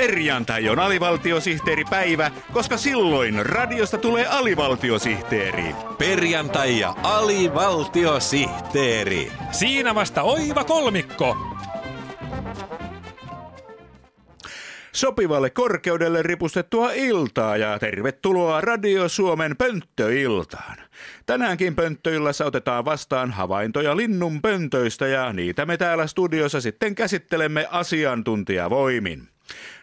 Perjantai on alivaltiosihteeripäivä, koska silloin radiosta tulee alivaltiosihteeri. Perjantai ja alivaltiosihteeri. Siinä vasta oiva kolmikko. Sopivalle korkeudelle ripustettua iltaa ja tervetuloa Radio Suomen pönttöiltaan. Tänäänkin pönttöillassa otetaan vastaan havaintoja linnun pöntöistä ja niitä me täällä studiossa sitten käsittelemme asiantuntijavoimin.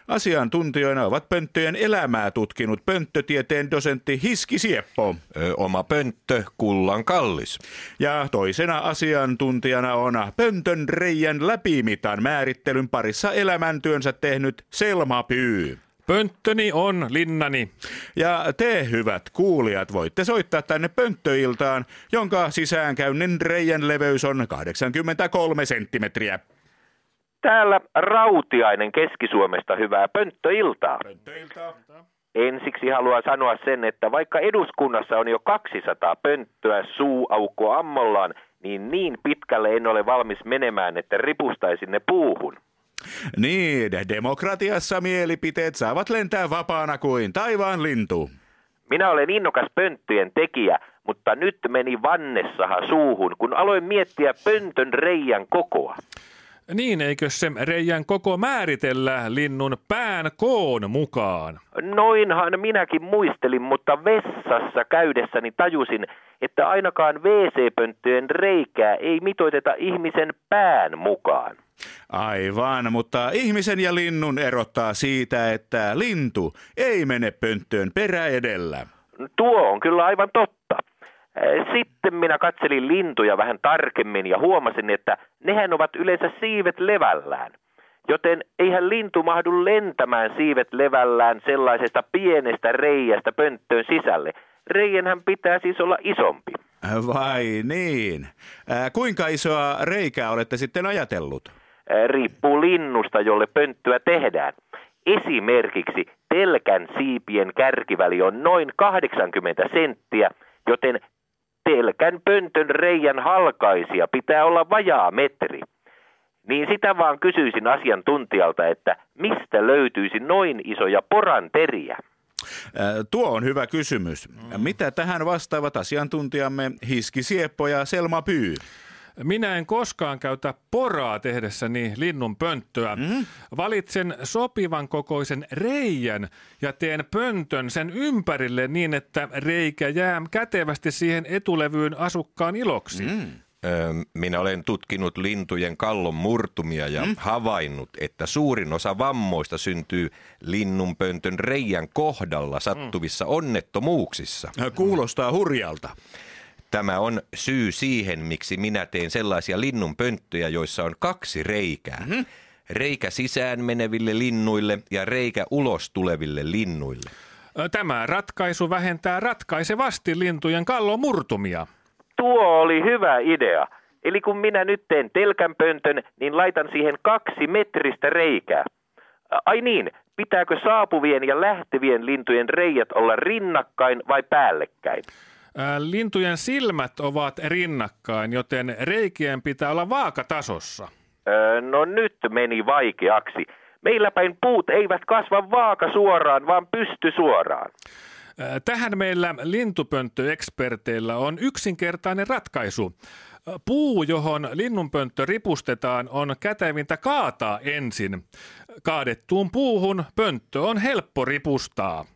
Asiantuntijoina ovat pönttöjen elämää tutkinut pönttötieteen dosentti Hiski Sieppo. Oma pönttö, kullan kallis. Ja toisena asiantuntijana on pöntön reijän läpimitan määrittelyn parissa elämäntyönsä tehnyt Selma Pyy. Pönttöni on linnani. Ja te, hyvät kuulijat, voitte soittaa tänne pönttöiltaan, jonka sisäänkäynnin reijän leveys on 83 senttimetriä. Täällä Rautiainen Keski-Suomesta, hyvää pönttöiltaa. Pönttöiltaa. Ensiksi haluan sanoa sen, että vaikka eduskunnassa on jo 200 pönttöä suuaukkoa ammollaan, niin pitkälle en ole valmis menemään, että ripustaisin ne puuhun. Niin, demokratiassa mielipiteet saavat lentää vapaana kuin taivaan lintu. Minä olen innokas pönttöjen tekijä, mutta nyt meni vannessaha suuhun, kun aloin miettiä pöntön reijän kokoa. Niin, eikö se reijän koko määritellä linnun pään koon mukaan? Noinhan minäkin muistelin, mutta vessassa käydessäni tajusin, että ainakaan WC-pönttöjen reikää ei mitoiteta ihmisen pään mukaan. Aivan, mutta ihmisen ja linnun erottaa siitä, että lintu ei mene pönttöön perä edellä. Tuo on kyllä aivan totta. Sitten minä katselin lintuja vähän tarkemmin ja huomasin, että nehän ovat yleensä siivet levällään. Joten eihän lintu mahdu lentämään siivet levällään sellaisesta pienestä reiästä pönttöön sisälle. Reijänhän pitää siis olla isompi. Vai niin. Kuinka isoa reikää olette sitten ajatellut? Riippuu linnusta, jolle pönttöä tehdään. Esimerkiksi telkän siipien kärkiväli on noin 80 senttiä. Joten telkän pöntön reijän halkaisia pitää olla vajaa metri. Niin sitä vaan kysyisin asiantuntijalta, että mistä löytyisi noin isoja poranteriä? Tuo on hyvä kysymys. Mitä tähän vastaavat asiantuntijamme Hiski Sieppo ja Selma Pyy? Minä en koskaan käytä poraa tehdessäni linnun pönttöä. Valitsen sopivan kokoisen reijän ja teen pöntön sen ympärille niin, että reikä jää kätevästi siihen etulevyyn asukkaan iloksi. Minä olen tutkinut lintujen kallon murtumia ja havainnut, että suurin osa vammoista syntyy linnunpöntön reijän kohdalla sattuvissa onnettomuuksissa. Kuulostaa hurjalta. Tämä on syy siihen, miksi minä teen sellaisia linnunpönttöjä, joissa on kaksi reikää. Reikä sisään meneville linnuille ja reikä ulos tuleville linnuille. Tämä ratkaisu vähentää ratkaisevasti lintujen kallomurtumia. Tuo oli hyvä idea. Eli kun minä nyt teen telkänpöntön, niin laitan siihen 2 metristä reikää. Ai niin, pitääkö saapuvien ja lähtevien lintujen reijät olla rinnakkain vai päällekkäin? Lintujen silmät ovat rinnakkain, joten reikien pitää olla vaakatasossa. No nyt meni vaikeaksi. Meillä päin puut eivät kasva vaakasuoraan, vaan pystysuoraan. Tähän meillä lintupönttöeksperteillä on yksinkertainen ratkaisu. Puu, johon linnunpönttö ripustetaan, on kätevintä kaataa ensin. Kaadettuun puuhun pönttö on helppo ripustaa.